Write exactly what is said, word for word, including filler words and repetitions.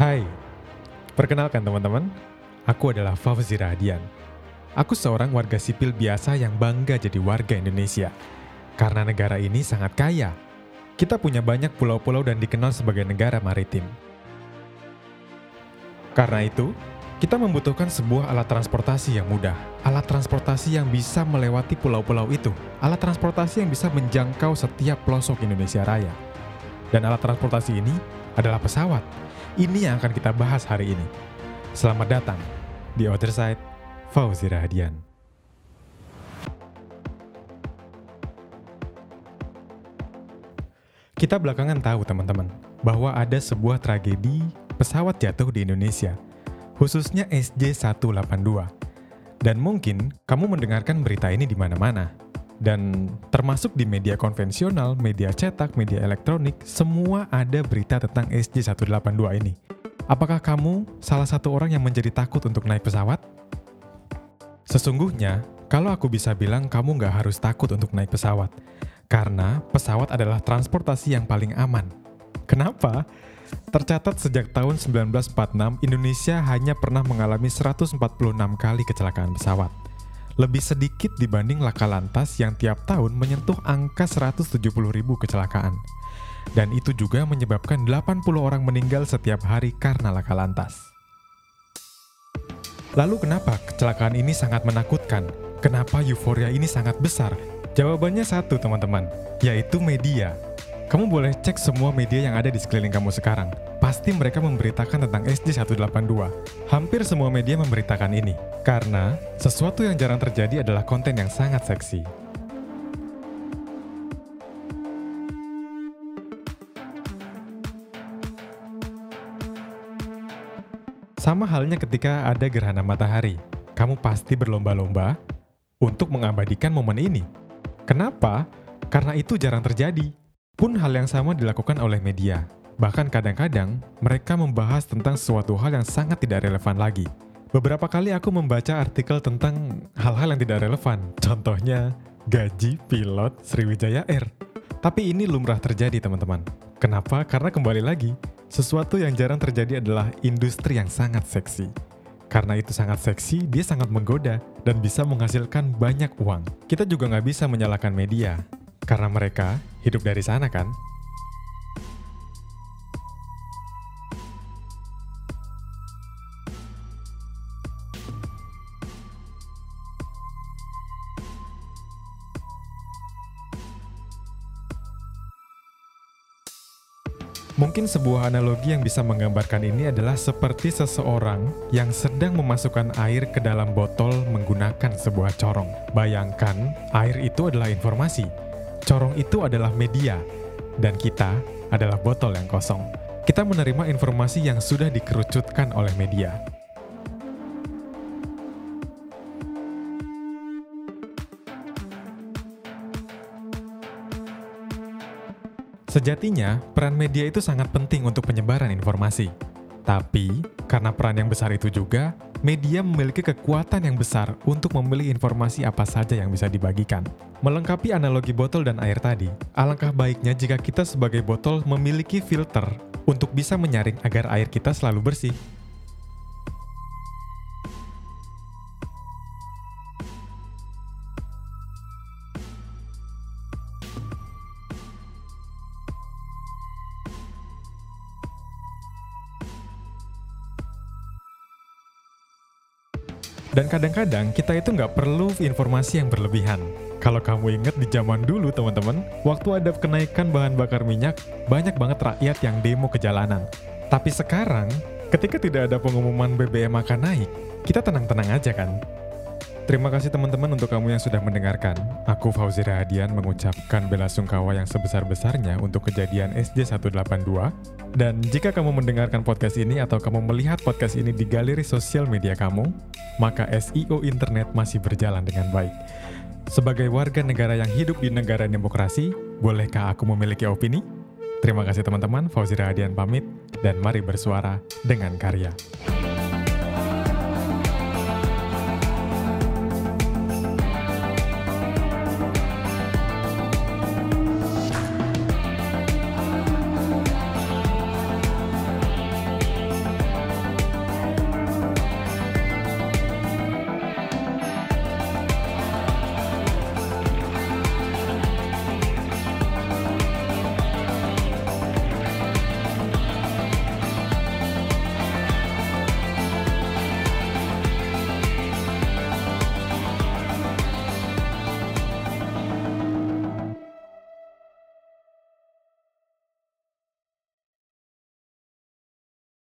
Hai, perkenalkan teman-teman, aku adalah Fauzi Radian. Aku seorang warga sipil biasa yang bangga jadi warga Indonesia. Karena negara ini sangat kaya. Kita punya banyak pulau-pulau dan dikenal sebagai negara maritim. Karena itu, kita membutuhkan sebuah alat transportasi yang mudah. Alat transportasi yang bisa melewati pulau-pulau itu. Alat transportasi yang bisa menjangkau setiap pelosok Indonesia Raya. Dan alat transportasi ini adalah pesawat. Ini yang akan kita bahas hari ini. Selamat datang di Other Side Fauzi Radian. Kita belakangan tahu teman-teman bahwa ada sebuah tragedi pesawat jatuh di Indonesia, khususnya S J seratus delapan puluh dua. Dan mungkin kamu mendengarkan berita ini di mana-mana. Dan termasuk di media konvensional, media cetak, media elektronik, semua ada berita tentang S J seratus delapan puluh dua ini. Apakah kamu salah satu orang yang menjadi takut untuk naik pesawat? Sesungguhnya, kalau aku bisa bilang kamu nggak harus takut untuk naik pesawat. Karena pesawat adalah transportasi yang paling aman. Kenapa? Tercatat sejak tahun sembilan belas empat puluh enam, Indonesia hanya pernah mengalami seratus empat puluh enam kali kecelakaan pesawat. Lebih sedikit dibanding laka lantas yang tiap tahun menyentuh angka seratus tujuh puluh ribu kecelakaan. Dan itu juga menyebabkan delapan puluh orang meninggal setiap hari karena laka lantas. Lalu kenapa kecelakaan ini sangat menakutkan? Kenapa euforia ini sangat besar? Jawabannya satu teman-teman, yaitu media. Kamu boleh cek semua media yang ada di sekeliling kamu sekarang. Pasti mereka memberitakan tentang S J seratus delapan puluh dua. Hampir semua media memberitakan ini. Karena sesuatu yang jarang terjadi adalah konten yang sangat seksi. Sama halnya ketika ada gerhana matahari. Kamu pasti berlomba-lomba untuk mengabadikan momen ini. Kenapa? Karena itu jarang terjadi. Pun hal yang sama dilakukan oleh media. Bahkan kadang-kadang, mereka membahas tentang suatu hal yang sangat tidak relevan lagi. Beberapa kali aku membaca artikel tentang hal-hal yang tidak relevan. Contohnya, gaji pilot Sriwijaya Air. Tapi ini lumrah terjadi, teman-teman. Kenapa? Karena kembali lagi, sesuatu yang jarang terjadi adalah industri yang sangat seksi. Karena itu sangat seksi, dia sangat menggoda dan bisa menghasilkan banyak uang. Kita juga nggak bisa menyalahkan media, karena mereka hidup dari sana kan? Mungkin sebuah analogi yang bisa menggambarkan ini adalah seperti seseorang yang sedang memasukkan air ke dalam botol menggunakan sebuah corong. Bayangkan, air itu adalah informasi. Corong itu adalah media. Dan kita adalah botol yang kosong. Kita menerima informasi yang sudah dikerucutkan oleh media. Sejatinya, peran media itu sangat penting untuk penyebaran informasi. Tapi, karena peran yang besar itu juga, media memiliki kekuatan yang besar untuk memilih informasi apa saja yang bisa dibagikan. Melengkapi analogi botol dan air tadi, alangkah baiknya jika kita sebagai botol memiliki filter untuk bisa menyaring agar air kita selalu bersih. Dan kadang-kadang kita itu nggak perlu informasi yang berlebihan. Kalau kamu ingat di zaman dulu teman-teman, waktu ada kenaikan bahan bakar minyak, banyak banget rakyat yang demo ke jalanan. Tapi sekarang, ketika tidak ada pengumuman B B M akan naik, kita tenang-tenang aja kan? Terima kasih teman-teman untuk kamu yang sudah mendengarkan. Aku Fauzi Radian mengucapkan bela sungkawa yang sebesar-besarnya untuk kejadian S J seratus delapan puluh dua. Dan jika kamu mendengarkan podcast ini atau kamu melihat podcast ini di galeri sosial media kamu, maka S E O internet masih berjalan dengan baik. Sebagai warga negara yang hidup di negara demokrasi, bolehkah aku memiliki opini? Terima kasih teman-teman, Fauzi Radian pamit, dan mari bersuara dengan karya.